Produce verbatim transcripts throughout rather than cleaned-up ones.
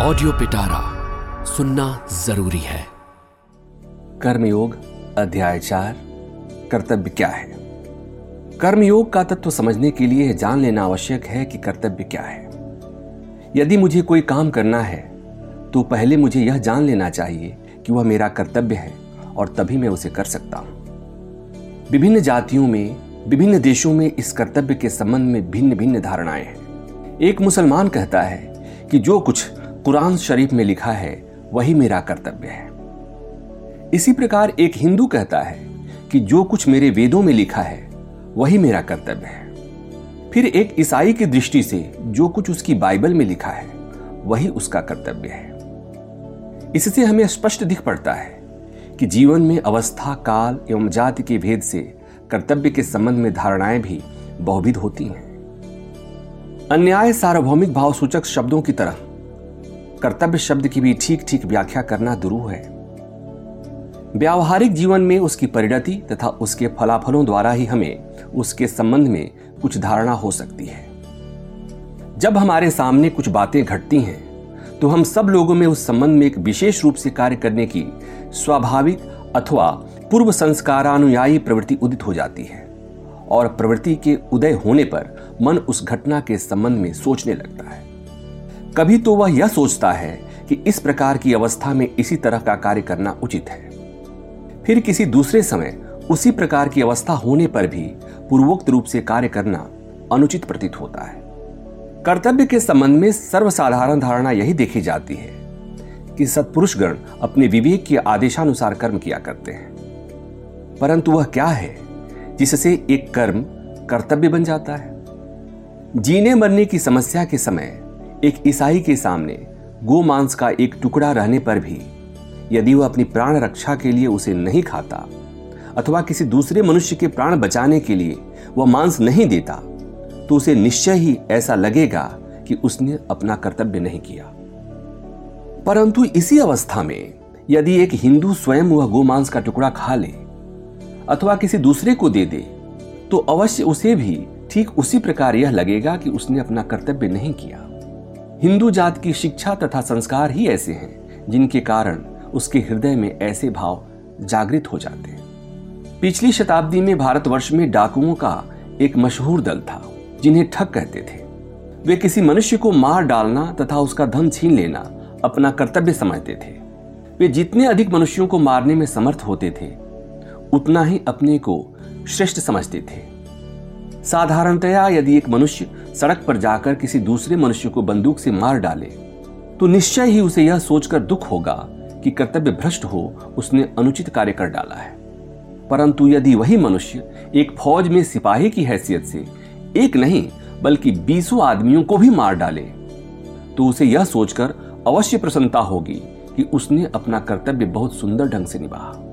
Audio पिटारा सुनना जरूरी है। कर्मयोग अध्याय चार, कर्तव्य क्या है। कर्मयोग का तत्व समझने के लिए जान लेना आवश्यक है कि कर्तव्य क्या है। यदि मुझे कोई काम करना है तो पहले मुझे यह जान लेना चाहिए कि वह मेरा कर्तव्य है और तभी मैं उसे कर सकता हूँ। विभिन्न जातियों में, विभिन्न देशों में इस कर्तव्य के संबंध में भिन्न भिन्न धारणाएं हैं। एक मुसलमान कहता है कि जो कुछ कुरान शरीफ में लिखा है वही मेरा कर्तव्य है। इसी प्रकार एक हिंदू कहता है कि जो कुछ मेरे वेदों में लिखा है वही मेरा कर्तव्य है। फिर एक ईसाई की दृष्टि से जो कुछ उसकी बाइबल में लिखा है वही उसका कर्तव्य है। इससे हमें स्पष्ट दिख पड़ता है कि जीवन में अवस्था, काल एवं जाति के भेद से कर्तव्य के संबंध में धारणाएं भी बहुविध होती हैं। अन्याय सार्वभौमिक भावसूचक शब्दों की तरह कर्तव्य शब्द की भी ठीक ठीक व्याख्या करना दुरूह है। व्यावहारिक जीवन में उसकी परिणति तथा उसके फलाफलों द्वारा ही हमें उसके संबंध में कुछ धारणा हो सकती है। जब हमारे सामने कुछ बातें घटती हैं तो हम सब लोगों में उस संबंध में एक विशेष रूप से कार्य करने की स्वाभाविक अथवा पूर्व संस्कारानुयायी प्रवृत्ति उदित हो जाती है और प्रवृत्ति के उदय होने पर मन उस घटना के संबंध में सोचने लगता है। कभी तो वह यह सोचता है कि इस प्रकार की अवस्था में इसी तरह का कार्य करना उचित है। फिर किसी दूसरे समय उसी प्रकार की अवस्था होने पर भी पूर्वोक्त रूप से कार्य करना अनुचित प्रतीत होता है। कर्तव्य के संबंध में सर्वसाधारण धारणा यही देखी जाती है कि सत्पुरुषगण अपने विवेक के आदेशानुसार कर्म किया करते हैं, परंतु वह क्या है जिससे एक कर्म कर्तव्य बन जाता है। जीने मरने की समस्या के समय एक ईसाई के सामने गोमांस का एक टुकड़ा रहने पर भी यदि वह अपनी प्राण रक्षा के लिए उसे नहीं खाता अथवा किसी दूसरे मनुष्य के प्राण बचाने के लिए वह मांस नहीं देता तो उसे निश्चय ही ऐसा लगेगा कि उसने अपना कर्तव्य नहीं किया। परंतु इसी अवस्था में यदि एक हिंदू स्वयं वह गोमांस का टुकड़ा खा ले अथवा किसी दूसरे को दे दे तो अवश्य उसे भी ठीक उसी प्रकार यह लगेगा कि उसने अपना कर्तव्य नहीं किया। हिंदू जात की शिक्षा तथा संस्कार ही ऐसे हैं जिनके कारण उसके हृदय में ऐसे भाव जागृत हो जाते हैं। पिछली शताब्दी में भारतवर्ष में डाकुओं का एक मशहूर दल था जिन्हें ठग कहते थे। वे किसी मनुष्य को मार डालना तथा उसका धन छीन लेना अपना कर्तव्य समझते थे। वे जितने अधिक मनुष्यों को मारने में समर्थ होते थे उतना ही अपने को श्रेष्ठ समझते थे। साधारणतया यदि एक मनुष्य सड़क पर जाकर किसी दूसरे मनुष्य को बंदूक से मार डाले तो निश्चय ही उसे यह सोचकर दुख होगा कि कर्तव्य भ्रष्ट हो उसने अनुचित कार्य कर डाला है। परंतु यदि वही मनुष्य एक फौज में सिपाही की हैसियत से एक नहीं बल्कि बीसों आदमियों को भी मार डाले तो उसे यह सोचकर अवश्य प्रसन्नता होगी कि उसने अपना कर्तव्य बहुत सुंदर ढंग से निभाया।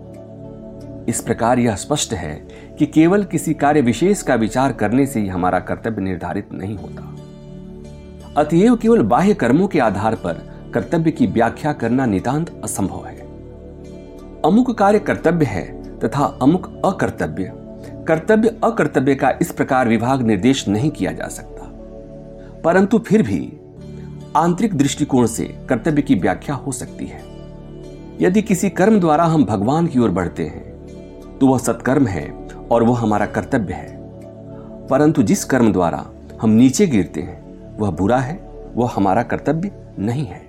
इस प्रकार यह स्पष्ट है कि केवल किसी कार्य विशेष का विचार करने से ही हमारा कर्तव्य निर्धारित नहीं होता। अतएव केवल बाह्य कर्मों के आधार पर कर्तव्य की व्याख्या करना नितांत असंभव है। अमुक कार्य कर्तव्य है तथा अमुक अकर्तव्य कर्तव्य अकर्तव्य का इस प्रकार विभाग निर्देश नहीं किया जा सकता। परंतु फिर भी आंतरिक दृष्टिकोण से कर्तव्य की व्याख्या हो सकती है। यदि किसी कर्म द्वारा हम भगवान की ओर बढ़ते हैं तो वह सत्कर्म है और वह हमारा कर्तव्य है। परंतु जिस कर्म द्वारा हम नीचे गिरते हैं वह बुरा है, वह हमारा कर्तव्य नहीं है।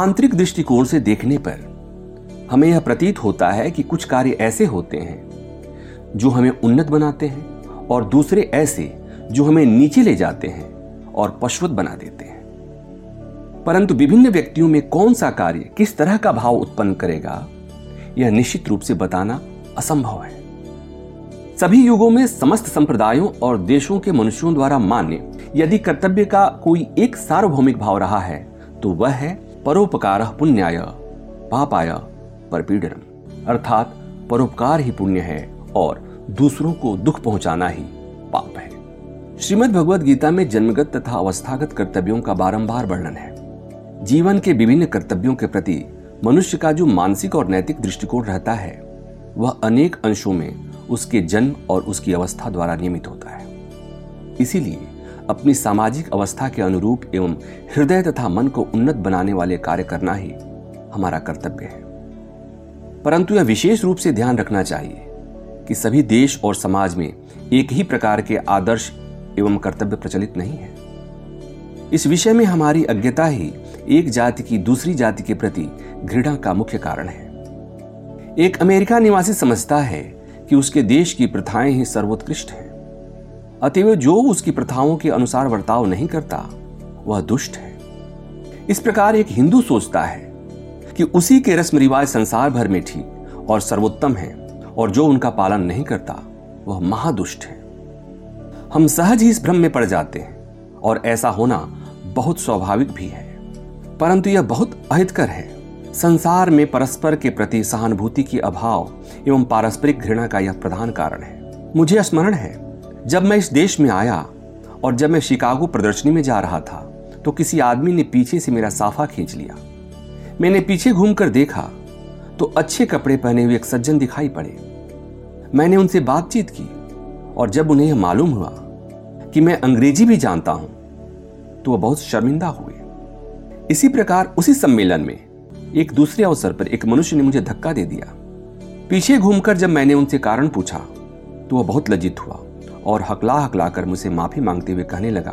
आंतरिक दृष्टिकोण से देखने पर हमें यह प्रतीत होता है कि कुछ कार्य ऐसे होते हैं जो हमें उन्नत बनाते हैं और दूसरे ऐसे जो हमें नीचे ले जाते हैं और पशुवत बना देते हैं। परंतु विभिन्न व्यक्तियों में कौन सा कार्य किस तरह का भाव उत्पन्न करेगा यह निश्चित रूप से बताना असंभव है। सभी युगों में समस्त संप्रदायों और देशों के मनुष्यों द्वारा मान्य यदि कर्तव्य का कोई एक सार्वभौमिक भाव रहा है तो वह है परोपकारः पुण्याय पापाय परपीडनम्, अर्थात परोपकार ही पुण्य है और दूसरों को दुख पहुंचाना ही पाप है। श्रीमद् भगवद गीता में जन्मगत तथा अवस्थागत कर्तव्यों का बारंबार वर्णन है। जीवन के विभिन्न कर्तव्यों के प्रति मनुष्य का जो मानसिक और नैतिक दृष्टिकोण रहता है वह अनेक अंशों में उसके जन्म और उसकी अवस्था द्वारा नियमित होता है। इसीलिए अपनी सामाजिक अवस्था के अनुरूप एवं हृदय तथा मन को उन्नत बनाने वाले कार्य करना ही हमारा कर्तव्य है। परंतु यह विशेष रूप से ध्यान रखना चाहिए कि सभी देश और समाज में एक ही प्रकार के आदर्श एवं कर्तव्य प्रचलित नहीं है। इस विषय में हमारी अज्ञता ही एक जाति की दूसरी जाति के प्रति घृणा का मुख्य कारण है। एक अमेरिका निवासी समझता है कि उसके देश की प्रथाएं ही सर्वोत्कृष्ट हैं, अतएव जो उसकी प्रथाओं के अनुसार बर्ताव नहीं करता वह दुष्ट है। इस प्रकार एक हिंदू सोचता है कि उसी के रस्म रिवाज संसार भर में ठीक और सर्वोत्तम है और जो उनका पालन नहीं करता वह महादुष्ट है। हम सहज ही इस भ्रम में पड़ जाते हैं और ऐसा होना बहुत स्वाभाविक भी है, परंतु यह बहुत अहितकर है। संसार में परस्पर के प्रति सहानुभूति की अभाव एवं पारस्परिक घृणा का यह प्रधान कारण है। मुझे स्मरण है जब मैं इस देश में आया और जब मैं शिकागो प्रदर्शनी में जा रहा था तो किसी आदमी ने पीछे से मेरा साफा खींच लिया। मैंने पीछे घूमकर देखा तो अच्छे कपड़े पहने हुए एक सज्जन दिखाई पड़े। मैंने उनसे बातचीत की और जब उन्हें यह मालूम हुआ कि मैं अंग्रेजी भी जानता हूं तो वह बहुत शर्मिंदा हुए। इसी प्रकार उसी सम्मेलन में एक दूसरे अवसर पर एक मनुष्य ने मुझे धक्का दे दिया। पीछे घूमकर जब मैंने उनसे कारण पूछा तो वह बहुत लज्जित हुआ और हकला हकला कर मुझसे माफी मांगते हुए कहने लगा,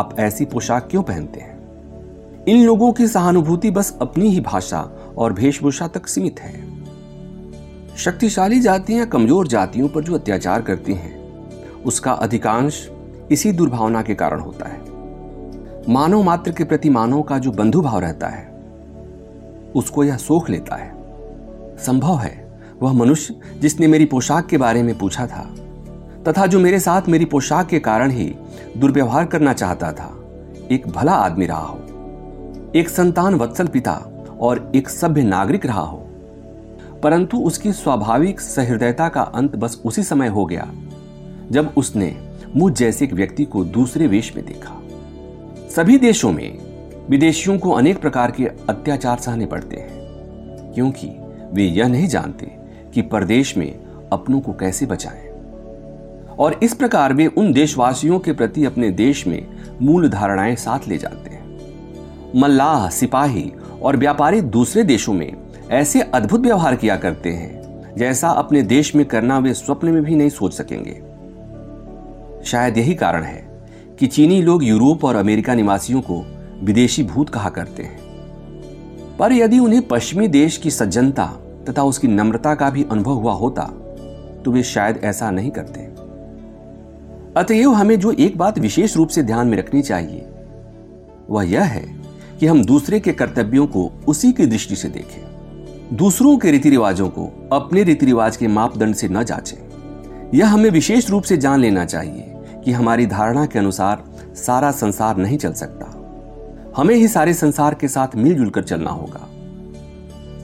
आप ऐसी पोशाक क्यों पहनते हैं? इन लोगों की सहानुभूति बस अपनी ही भाषा और वेशभूषा तक सीमित है। शक्तिशाली जातियां कमजोर जातियों पर जो अत्याचार करती हैं उसका अधिकांश इसी दुर्भावना के कारण होता है। मानव मात्र के प्रति मानव का जो बंधुभाव रहता है उसको यह सोख लेता है। संभव है वह मनुष्य जिसने मेरी पोशाक के बारे में पूछा था तथा जो मेरे साथ मेरी पोशाक के कारण ही दुर्व्यवहार करना चाहता था, एक भला आदमी रहा हो, एक संतान वत्सल पिता और एक सभ्य नागरिक रहा हो, परंतु उसकी स्वाभाविक सहृदयता का अंत बस उसी समय हो गया जब उसने मुझ जैसे एक व्यक्ति को दूसरे वेश में देखा। सभी देशों में विदेशियों को अनेक प्रकार के अत्याचार सहने पड़ते हैं क्योंकि वे यह नहीं जानते कि परदेश में अपनों को कैसे बचाएं, और इस प्रकार वे उन देशवासियों के प्रति अपने देश में मूल धारणाएं साथ ले जाते हैं। मल्लाह, सिपाही और व्यापारी दूसरे देशों में ऐसे अद्भुत व्यवहार किया करते हैं जैसा अपने देश में करना वे स्वप्न में भी नहीं सोच सकेंगे। शायद यही कारण है कि चीनी लोग यूरोप और अमेरिका निवासियों को विदेशी भूत कहा करते हैं, पर यदि उन्हें पश्चिमी देश की सज्जनता तथा उसकी नम्रता का भी अनुभव हुआ होता तो वे शायद ऐसा नहीं करते। अतएव हमें जो एक बात विशेष रूप से ध्यान में रखनी चाहिए वह यह है कि हम दूसरे के कर्तव्यों को उसी की दृष्टि से देखें, दूसरों के रीति रिवाजों को अपने रीति रिवाज के मापदंड से न जांचें। यह हमें विशेष रूप से जान लेना चाहिए कि हमारी धारणा के अनुसार सारा संसार नहीं चल सकता, हमें ही सारे संसार के साथ मिलजुल कर चलना होगा।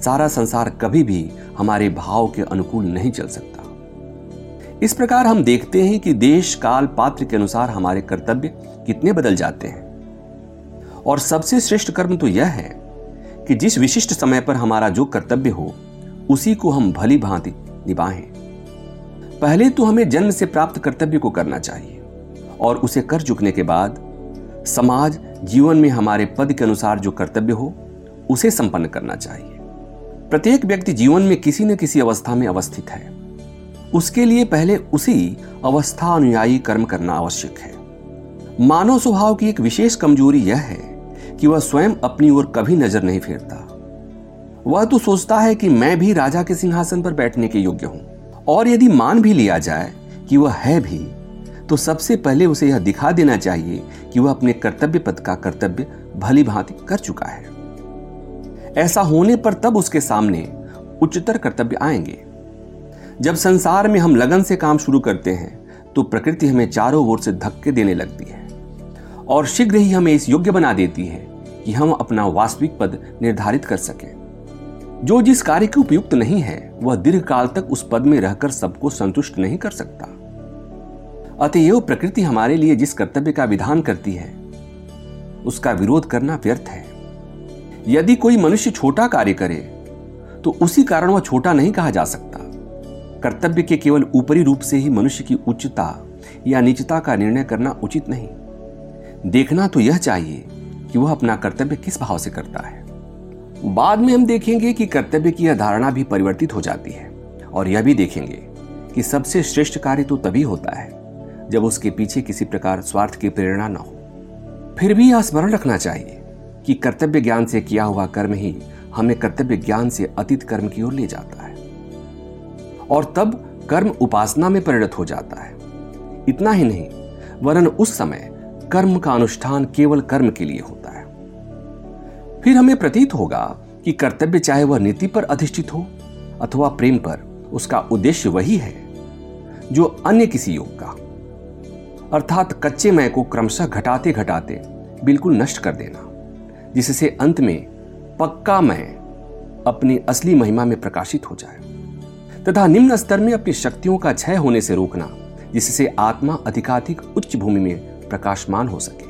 सारा संसार कभी भी हमारे भाव के अनुकूल नहीं चल सकता। इस प्रकार हम देखते हैं कि देश काल पात्र के अनुसार हमारे कर्तव्य कितने बदल जाते हैं, और सबसे श्रेष्ठ कर्म तो यह है कि जिस विशिष्ट समय पर हमारा जो कर्तव्य हो उसी को हम भली भांति निभाएं। पहले तो हमें जन्म से प्राप्त कर्तव्य को करना चाहिए और उसे कर चुकने के बाद समाज जीवन में हमारे पद के अनुसार जो कर्तव्य हो उसे संपन्न करना चाहिए। प्रत्येक व्यक्ति जीवन में किसी न किसी अवस्था में अवस्थित है, उसके लिए पहले उसी अवस्था अनुयायी कर्म करना आवश्यक है। मानव स्वभाव की एक विशेष कमजोरी यह है कि वह स्वयं अपनी ओर कभी नजर नहीं फेरता। वह तो सोचता है कि मैं भी राजा के सिंहासन पर बैठने के योग्य हूं, और यदि मान भी लिया जाए कि वह है भी, तो सबसे पहले उसे यह दिखा देना चाहिए कि वह अपने कर्तव्य पद का कर्तव्य भली भांति कर चुका है। ऐसा होने पर तब उसके सामने उच्चतर कर्तव्य आएंगे। जब संसार में हम लगन से काम शुरू करते हैं तो प्रकृति हमें चारों ओर से धक्के देने लगती है और शीघ्र ही हमें इस योग्य बना देती है कि हम अपना वास्तविक पद निर्धारित कर सकें। जो जिस कार्य के उपयुक्त नहीं है वह दीर्घ काल तक उस पद में रहकर सबको संतुष्ट नहीं कर सकता। अतएव प्रकृति हमारे लिए जिस कर्तव्य का विधान करती है उसका विरोध करना व्यर्थ है। यदि कोई मनुष्य छोटा कार्य करे तो उसी कारण वह छोटा नहीं कहा जा सकता। कर्तव्य के केवल ऊपरी रूप से ही मनुष्य की उच्चता या नीचता का निर्णय करना उचित नहीं। देखना तो यह चाहिए कि वह अपना कर्तव्य किस भाव से करता है। बाद में हम देखेंगे कि कर्तव्य की यह धारणा भी परिवर्तित हो जाती है और यह भी देखेंगे कि सबसे श्रेष्ठ कार्य तो तभी होता है जब उसके पीछे किसी प्रकार स्वार्थ की प्रेरणा न हो। फिर भी यह स्मरण रखना चाहिए कि कर्तव्य ज्ञान से किया हुआ कर्म ही हमें कर्तव्य ज्ञान से अतीत कर्म की ओर ले जाता है और तब कर्म उपासना में परिणत हो जाता है। इतना ही नहीं वरन उस समय कर्म का अनुष्ठान केवल कर्म के लिए होता है। फिर हमें प्रतीत होगा कि कर्तव्य चाहे वह नीति पर अधिष्ठित हो अथवा प्रेम पर, उसका उद्देश्य वही है जो अन्य किसी योग का, अर्थात कच्चे मैं को क्रमशः घटाते घटाते बिल्कुल नष्ट कर देना, जिससे अंत में पक्का मैं अपनी असली महिमा में प्रकाशित हो जाए, तथा निम्न स्तर में अपनी शक्तियों का क्षय होने से रोकना, जिससे आत्मा अधिकाधिक उच्च भूमि में प्रकाशमान हो सके।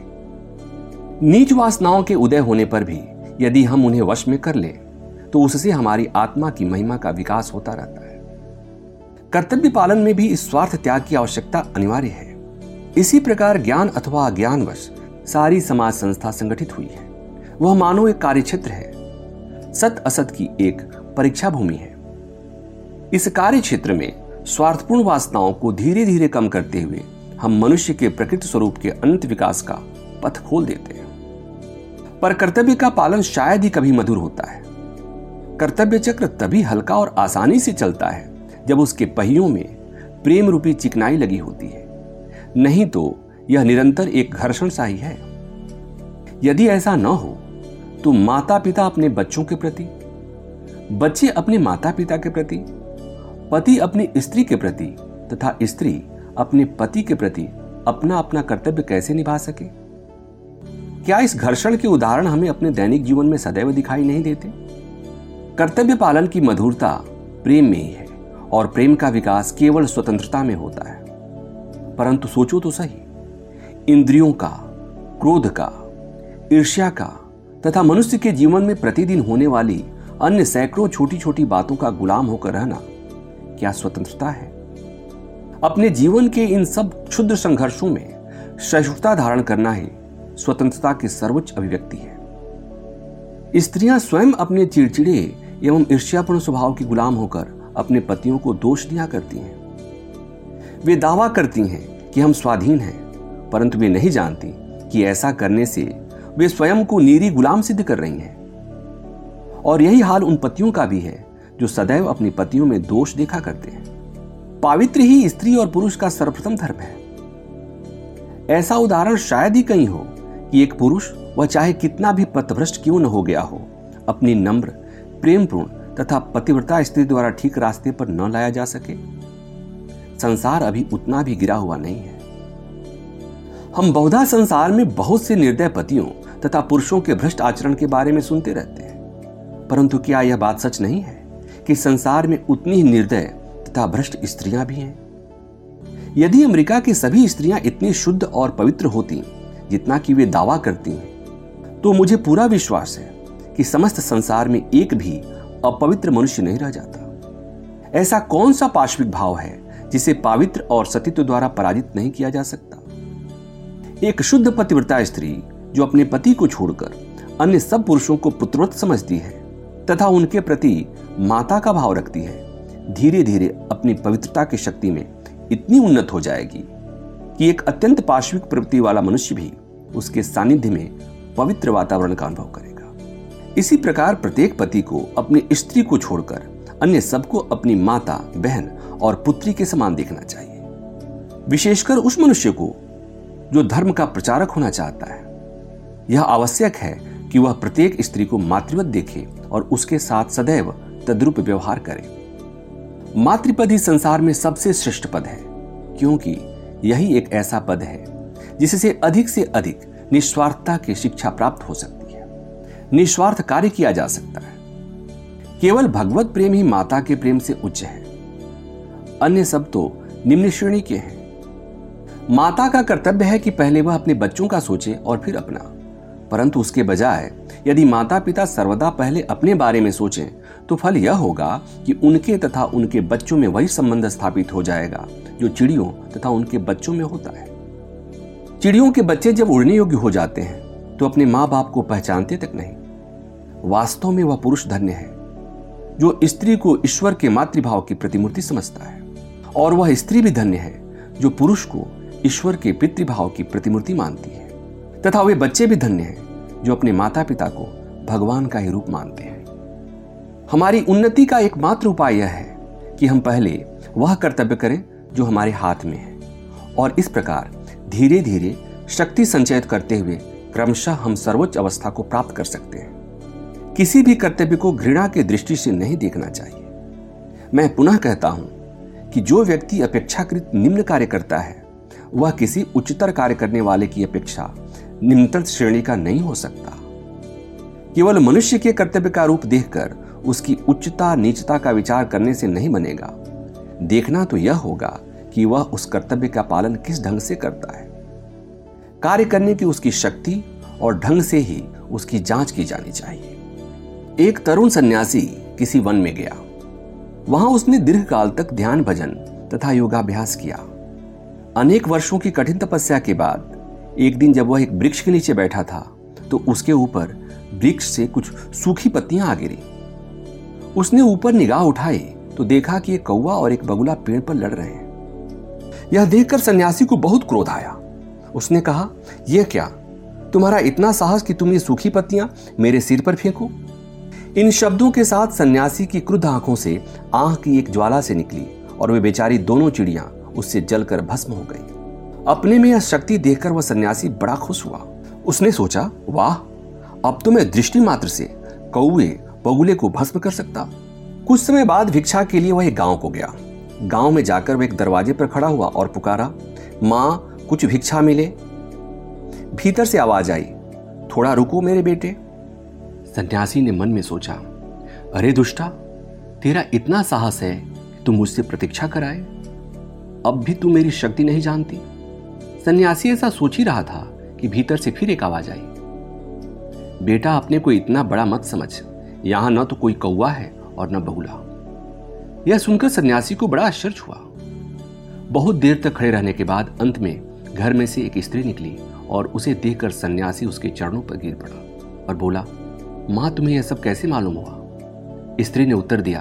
नीच वासनाओं के उदय होने पर भी यदि हम उन्हें वश में कर लें तो उससे हमारी आत्मा की महिमा का विकास होता रहता है। कर्तव्य पालन में भी इस स्वार्थ त्याग की आवश्यकता अनिवार्य है। इसी प्रकार ज्ञान अथवा अज्ञानवश सारी समाज संस्था संगठित हुई है। वह मानो एक कार्यक्षेत्र है, सत असत की एक परीक्षा भूमि है। इस कार्यक्षेत्र में स्वार्थपूर्ण वासनाओं को धीरे धीरे कम करते हुए हम मनुष्य के प्रकृत स्वरूप के अनंत विकास का पथ खोल देते हैं। पर कर्तव्य का पालन शायद ही कभी मधुर होता है। कर्तव्य चक्र तभी हल्का और आसानी से चलता है जब उसके पहियों में प्रेम रूपी चिकनाई लगी होती है, नहीं तो यह निरंतर एक घर्षण सा ही है। यदि ऐसा न हो तो माता पिता अपने बच्चों के प्रति, बच्चे अपने माता पिता के प्रति, पति अपनी स्त्री के प्रति तथा स्त्री अपने पति के प्रति अपना अपना कर्तव्य कैसे निभा सके? क्या इस घर्षण के उदाहरण हमें अपने दैनिक जीवन में सदैव दिखाई नहीं देते? कर्तव्य पालन की मधुरता प्रेम में ही है और प्रेम का विकास केवल स्वतंत्रता में होता है। परंतु सोचो तो सही, इंद्रियों का, क्रोध का, ईर्ष्या का तथा मनुष्य के जीवन में प्रतिदिन होने वाली अन्य सैकड़ों छोटी छोटी बातों का गुलाम होकर रहना क्या स्वतंत्रता है? अपने जीवन के इन सब क्षुद्र संघर्षों में सहिष्णुता धारण करना ही स्वतंत्रता की सर्वोच्च अभिव्यक्ति है। स्त्रियां स्वयं अपने चिड़चिड़े एवं ईर्ष्यापूर्ण स्वभाव की गुलाम होकर अपने पतियों को दोष दिया करती हैं। वे दावा करती हैं कि हम स्वाधीन हैं, परंतु वे नहीं जानती कि ऐसा करने से वे स्वयं को नीरी गुलाम सिद्ध कर रही हैं। और यही हाल उन पतियों का भी है जो सदैव अपने पतियों में दोष देखा करते हैं। पावित्र ही स्त्री और पुरुष का सर्वप्रथम धर्म है। ऐसा उदाहरण शायद ही कहीं हो कि एक पुरुष, वह चाहे कितना भी पथभ्रष्ट क्यों न हो गया हो, अपनी नम्र, प्रेमपूर्ण तथा पतिव्रता स्त्री द्वारा ठीक रास्ते पर न लाया जा सके। संसार अभी उतना भी गिरा हुआ नहीं है। हम बहुधा संसार में बहुत से निर्दय पतियों तथा पुरुषों के भ्रष्ट आचरण के बारे में सुनते रहते हैं, परंतु क्या यह बात सच नहीं है कि संसार में उतनी ही निर्दय तथा भ्रष्ट स्त्रियां भी हैं? यदि अमेरिका की सभी स्त्रियां इतनी शुद्ध और पवित्र होती जितना कि वे दावा करती हैं, तो मुझे पूरा विश्वास है कि समस्त संसार में एक भी अपवित्र मनुष्य नहीं रह जाता। ऐसा कौन सा पाश्विक भाव है जिसे पावित्र और सतित्व द्वारा पराजित नहीं किया जा सकता? एक शुद्ध पतिव्रता स्त्री जो अपने पति को छोड़कर अन्य सब पुरुषों को पुत्रवत समझती है तथा उनके प्रति माता का भाव रखती है, धीरे धीरे अपनी पवित्रता की शक्ति में इतनी उन्नत हो जाएगी कि एक अत्यंत पाश्विक प्रवृत्ति वाला मनुष्य भी उसके सानिध्य में पवित्र वातावरण का अनुभव करेगा। इसी प्रकार प्रत्येक पति को अपनी स्त्री को छोड़कर अन्य सबको अपनी माता, बहन और पुत्री के समान देखना चाहिए, विशेषकर उस मनुष्य को जो धर्म का प्रचारक होना चाहता है। यह आवश्यक है कि वह प्रत्येक स्त्री को मातृवत देखे और उसके साथ सदैव तद्रूप व्यवहार करे। मातृपद ही संसार में सबसे श्रेष्ठ पद है, क्योंकि यही एक ऐसा पद है जिससे अधिक से अधिक निस्वार्थता की शिक्षा प्राप्त हो सकती है, निस्वार्थ कार्य किया जा सकता है। केवल भगवत प्रेम ही माता के प्रेम से उच्च है, अन्य सब तो निम्न श्रेणी के हैं। माता का कर्तव्य है कि पहले वह अपने बच्चों का सोचे और फिर अपना, परंतु उसके बजाय यदि माता पिता सर्वदा पहले अपने बारे में सोचें तो फल यह होगा कि उनके तथा उनके बच्चों में वही संबंध स्थापित हो जाएगा जो चिड़ियों तथा उनके बच्चों में होता है। चिड़ियों के बच्चे जब उड़ने योग्य हो जाते हैं तो अपने माँ बाप को पहचानते तक नहीं। वास्तव में वह पुरुष धन्य है जो स्त्री को ईश्वर के मातृभाव की प्रतिमूर्ति समझता है, और वह स्त्री भी धन्य है जो पुरुष को ईश्वर के पितृभाव की प्रतिमूर्ति मानती है, तथा वे बच्चे भी धन्य हैं जो अपने माता पिता को भगवान का ही रूप मानते हैं। हमारी उन्नति का एकमात्र उपाय यह है कि हम पहले वह कर्तव्य करें जो हमारे हाथ में है, और इस प्रकार धीरे धीरे शक्ति संचयित करते हुए क्रमशः हम सर्वोच्च अवस्था को प्राप्त कर सकते हैं। किसी भी कर्तव्य को घृणा की दृष्टि से नहीं देखना चाहिए। मैं पुनः कहता हूं कि जो व्यक्ति अपेक्षाकृत निम्न कार्य करता है वह किसी उच्चतर कार्य करने वाले की अपेक्षा निम्नतर श्रेणी का नहीं हो सकता। केवल मनुष्य के कर्तव्य का रूप देखकर उसकी उच्चता नीचता का विचार करने से नहीं बनेगा। देखना तो यह होगा कि वह उस कर्तव्य का पालन किस ढंग से करता है। कार्य करने की उसकी शक्ति और ढंग से ही उसकी जांच की जानी चाहिए। एक तरुण सन्यासी किसी वन में गया। वहां उसने दीर्घ काल तक ध्यान भजन तथा योगाभ्यास किया। अनेक वर्षों की कठिन तपस्या के बाद एक दिन जब वह एक वृक्ष के नीचे बैठा था तो उसके ऊपर वृक्ष से कुछ सूखी पत्तियां आ गिरी। उसने ऊपर निगाह उठाई तो देखा कि एक कौवा और एक बगुला पेड़ पर लड़ रहे हैं। यह देखकर सन्यासी को बहुत क्रोध आया। उसने कहा, यह क्या तुम्हारा इतना साहस कि तुम ये सूखी पत्तियां मेरे सिर पर फेंको। इन शब्दों के साथ सन्यासी की क्रुद्ध आंखों से आंख की एक ज्वाला से निकली और वे बेचारी दोनों चिड़ियां उससे जलकर भस्म हो गई। अपने में यह शक्ति देखकर वह सन्यासी बड़ा खुश हुआ। उसने सोचा, वाह, अब तो मैं दृष्टि मात्र से कौवे बगुले को भस्म कर सकता। कुछ समय बाद भिक्षा के लिए वह एक गांव को गया। गांव में जाकर वह एक दरवाजे पर खड़ा हुआ और पुकारा, माँ कुछ भिक्षा मिले। भीतर से आवाज आई, थोड़ा रुको मेरे बेटे। सन्यासी ने मन में सोचा, अरे दुष्टा, तेरा इतना साहस है कि तुम मुझसे प्रतीक्षा कराए, अब भी तू मेरी शक्ति नहीं जानती। सन्यासी ऐसा सोच ही रहा था कि भीतर से फिर एक आवाज आई, बेटा अपने को इतना बड़ा मत समझ, यहां न तो कोई कौवा है और न बगुला। यह सुनकर सन्यासी को बड़ा आश्चर्य हुआ। बहुत देर तक खड़े रहने के बाद अंत में घर में से एक स्त्री निकली और उसे देखकर सन्यासी उसके चरणों पर गिर पड़ा और बोला, माँ तुम्हें यह सब कैसे मालूम हुआ। स्त्री ने उत्तर दिया,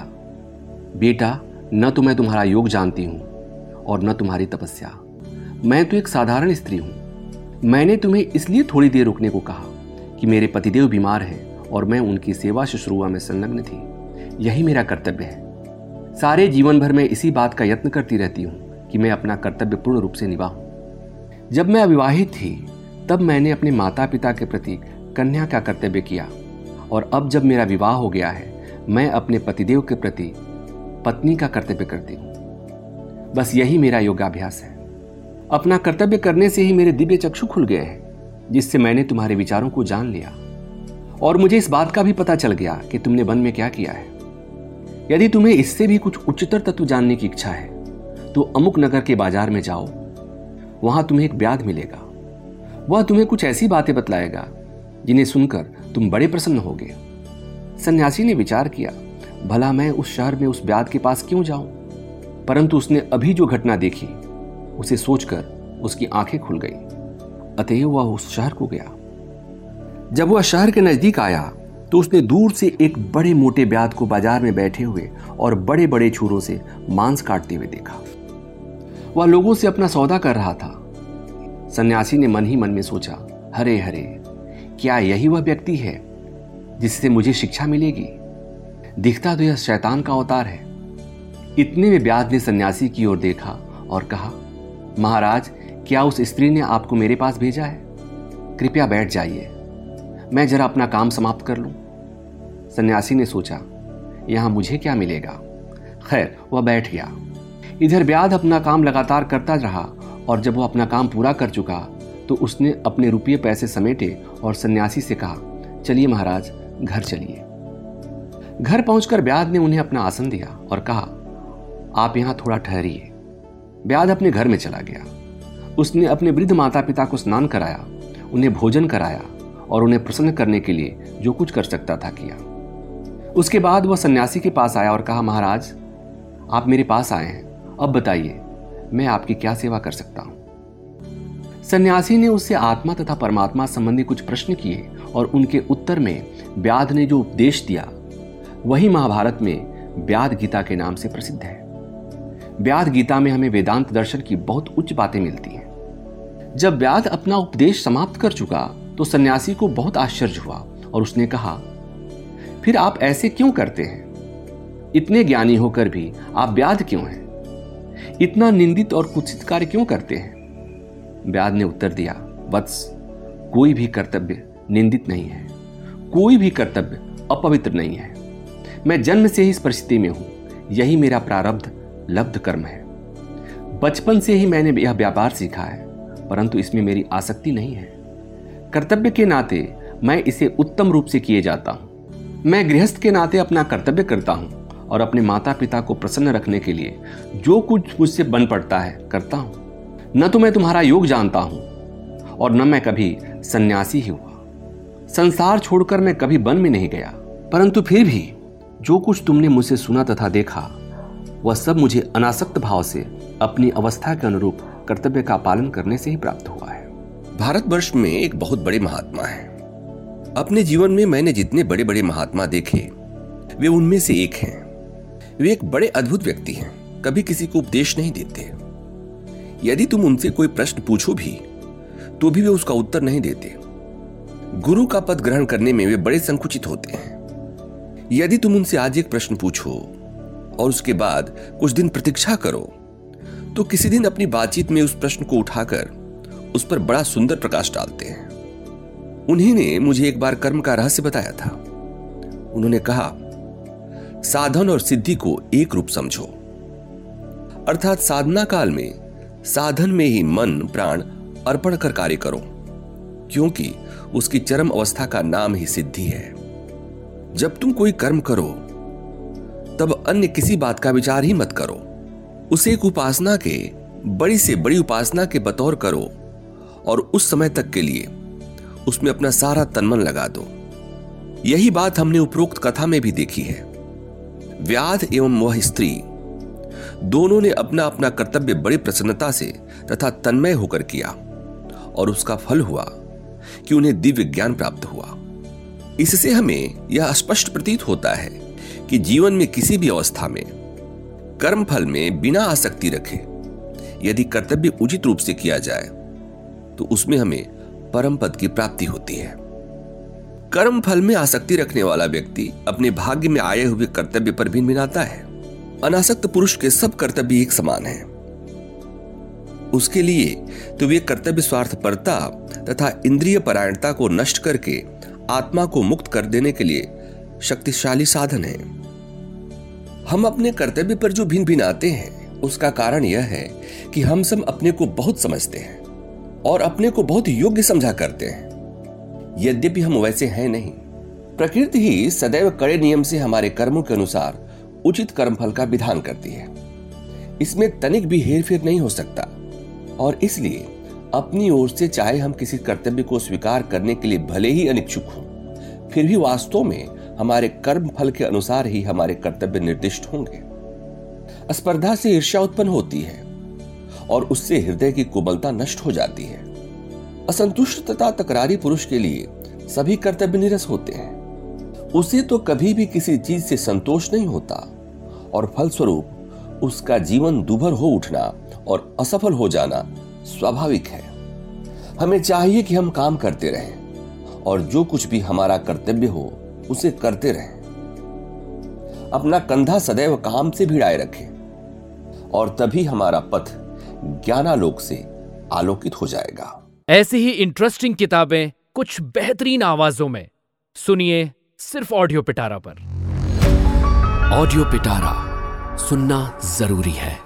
बेटा न तो मैं तुम्हारा योग जानती हूँ और न तुम्हारी तपस्या, मैं तो एक साधारण स्त्री हूँ। मैंने तुम्हें इसलिए थोड़ी देर रुकने को कहा कि मेरे पतिदेव बीमार हैं और मैं उनकी सेवा शुश्रूषा में संलग्न थी। यही मेरा कर्तव्य है। सारे जीवन भर मैं इसी बात का यत्न करती रहती हूँ कि मैं अपना कर्तव्य पूर्ण रूप से निभाऊं। जब मैं अविवाहित थी तब मैंने अपने माता पिता के प्रति कन्या का कर्तव्य किया, और अब जब मेरा विवाह हो गया है मैं अपने पतिदेव के प्रति पत्नी का कर्तव्य करती हूँ। बस यही मेरा योगाभ्यास है। अपना कर्तव्य करने से ही मेरे दिव्य चक्षु खुल गए हैं, जिससे मैंने तुम्हारे विचारों को जान लिया, और मुझे इस बात का भी पता चल गया कि तुमने वन में क्या किया है। यदि तुम्हें इससे भी कुछ उच्चतर तत्व जानने की इच्छा है तो अमुक नगर के बाजार में जाओ। वहां तुम्हें एक व्याध मिलेगा। वह तुम्हें कुछ ऐसी बातें बतलाएगा जिन्हें सुनकर तुम बड़े प्रसन्न होगे। सन्यासी ने विचार किया, भला मैं उस शहर में उस व्याध के पास क्यों जाऊं, परंतु उसने अभी जो घटना देखी उसे सोचकर उसकी आंखें खुल गई। अतएव वह उस शहर को गया। जब वह शहर के नजदीक आया तो उसने दूर से एक बड़े मोटे व्याध को बाजार में बैठे हुए और बड़े बड़े छुरों से मांस काटते हुए देखा। वह लोगों से अपना सौदा कर रहा था। सन्यासी ने मन ही मन में सोचा, हरे हरे, क्या यही वह व्यक्ति है जिससे मुझे शिक्षा मिलेगी। दिखता तो यह शैतान का अवतार है। इतने में व्याध ने सन्यासी की ओर देखा और कहा, महाराज क्या उस स्त्री ने आपको मेरे पास भेजा है। कृपया बैठ जाइए, मैं जरा अपना काम समाप्त कर लूं। सन्यासी ने सोचा, यहां मुझे क्या मिलेगा। खैर, वह बैठ गया। इधर व्याध अपना काम लगातार करता रहा, और जब वह अपना काम पूरा कर चुका तो उसने अपने रुपये पैसे समेटे और सन्यासी से कहा, चलिए महाराज घर चलिए। घर पहुंचकर व्याध ने उन्हें अपना आसन दिया और कहा, आप यहां थोड़ा ठहरिए। व्याध अपने घर में चला गया। उसने अपने वृद्ध माता पिता को स्नान कराया, उन्हें भोजन कराया और उन्हें प्रसन्न करने के लिए जो कुछ कर सकता था किया। उसके बाद वह सन्यासी के पास आया और कहा, महाराज आप मेरे पास आए हैं, अब बताइए मैं आपकी क्या सेवा कर सकता हूं। सन्यासी ने उससे आत्मा तथा परमात्मा संबंधी कुछ प्रश्न किए और उनके उत्तर में व्याध ने जो उपदेश दिया वही महाभारत में व्याध गीता के नाम से प्रसिद्ध है। व्याध गीता में हमें वेदांत दर्शन की बहुत उच्च बातें मिलती हैं। जब व्याध अपना उपदेश समाप्त कर चुका तो सन्यासी को बहुत आश्चर्य हुआ और उसने कहा, फिर आप ऐसे क्यों करते हैं? इतने ज्ञानी होकर भी आप व्याध क्यों हैं? इतना निंदित और कुत्सित कार्य क्यों करते हैं? व्याध ने उत्तर दिया, वत्स, कोई भी कर्तव्य निंदित नहीं है, कोई भी कर्तव्य अपवित्र नहीं है। मैं जन्म से ही इस परिस्थिति में हूं, यही मेरा प्रारब्ध लब्ध कर्म है। बचपन से ही मैंने यह व्यापार सीखा है, परंतु इसमें मेरी आसक्ति नहीं है। कर्तव्य के नाते मैं इसे उत्तम रूप से किए जाता हूँ। मैं गृहस्थ के नाते अपना कर्तव्य करता हूँ और अपने माता पिता को प्रसन्न रखने के लिए जो कुछ मुझसे बन पड़ता है करता हूँ। न तो मैं तुम्हारा योग जानता हूँ और न मैं कभी सन्यासी ही हुआ। संसार छोड़कर मैं कभी वन में नहीं गया, परंतु फिर भी जो कुछ तुमने मुझसे सुना तथा देखा वह सब मुझे अनासक्त भाव से अपनी अवस्था के अनुरूप कर्तव्य का पालन करने से ही प्राप्त हुआ है। भारतवर्ष में एक बहुत बड़े महात्मा है। अपने जीवन में मैंने जितने बड़े बड़े महात्मा देखे वे उनमें से एक हैं। वे एक बड़े अद्भुत व्यक्ति हैं, कभी किसी को उपदेश नहीं देते। यदि तुम उनसे कोई प्रश्न पूछो भी तो भी वे उसका उत्तर नहीं देते। गुरु का पद ग्रहण करने में वे बड़े संकुचित होते हैं। यदि तुम उनसे आज एक प्रश्न पूछो और उसके बाद कुछ दिन प्रतीक्षा करो तो किसी दिन अपनी बातचीत में उस प्रश्न को उठाकर उस पर बड़ा सुंदर प्रकाश डालते हैं। उन्हीं ने मुझे एक बार कर्म का रहस्य बताया था। उन्होंने कहा, साधन और सिद्धि को एक रूप समझो, अर्थात साधना काल में साधन में ही मन प्राण अर्पण कर कार्य करो, क्योंकि उसकी चरम अवस्था का नाम ही सिद्धि है। जब तुम कोई कर्म करो तब अन्य किसी बात का विचार ही मत करो, उसे एक उपासना के, बड़ी से बड़ी उपासना के बतौर करो और उस समय तक के लिए उसमें अपना सारा तनमन लगा दो। यही बात हमने उपरोक्त कथा में भी देखी है। व्याध एवं वह स्त्री दोनों ने अपना अपना कर्तव्य बड़ी प्रसन्नता से तथा तन्मय होकर किया और उसका फल हुआ कि उन्हें दिव्य ज्ञान प्राप्त हुआ। इससे हमें यह स्पष्ट प्रतीत होता है कि जीवन में किसी भी अवस्था में कर्म फल में बिना आसक्ति रखे यदि कर्तव्य उचित रूप से किया जाए तो उसमें हमें परम पद की प्राप्ति होती है। कर्म फल में आसक्ति रखने वाला व्यक्ति अपने भाग्य में आए हुए कर्तव्य पर भी मिनाता है। अनासक्त पुरुष के सब कर्तव्य एक समान हैं। उसके लिए तो वे कर्तव्य स्वार्थपरता तथा इंद्रिय परायणता को नष्ट करके आत्मा को मुक्त कर देने के लिए शक्तिशाली साधन है। हम अपने कर्तव्य पर जो भिन्न भिन्न आते हैं उसका कारण यह है कि हम सब अपने को बहुत समझते हैं और अपने को बहुत योग्य समझा करते हैं, यद्यपि हम वैसे हैं नहीं। प्रकृति ही सदैव कड़े नियम से हमारे कर्मों के अनुसार उचित कर्मफल का विधान करती है। इसमें तनिक भी हेरफेर नहीं हो सकता और इसलिए अपनी ओर से चाहे हम किसी कर्तव्य को स्वीकार करने के लिए भले ही अनिच्छुक हों, फिर भी वास्तव में हमारे कर्म फल के अनुसार ही हमारे कर्तव्य निर्दिष्ट होंगे। स्पर्धा से ईर्ष्या उत्पन्न होती है और उससे हृदय की कोमलता नष्ट हो जाती है। असंतुष्ट तथा तकरारी पुरुष के लिए सभी कर्तव्य नीरस होते हैं। उसे तो कभी भी किसी चीज से संतोष नहीं होता और फलस्वरूप उसका जीवन दुभर हो उठना और असफल हो जाना स्वाभाविक है। हमें चाहिए कि हम काम करते रहें और जो कुछ भी हमारा कर्तव्य हो उसे करते रहें। अपना कंधा सदैव काम से भिड़ाए रखें और तभी हमारा पथ ज्ञानालोक से आलोकित हो जाएगा। ऐसी ही इंटरेस्टिंग किताबें कुछ बेहतरीन आवाजों में सुनिए सिर्फ ऑडियो पिटारा पर। ऑडियो पिटारा सुनना जरूरी है।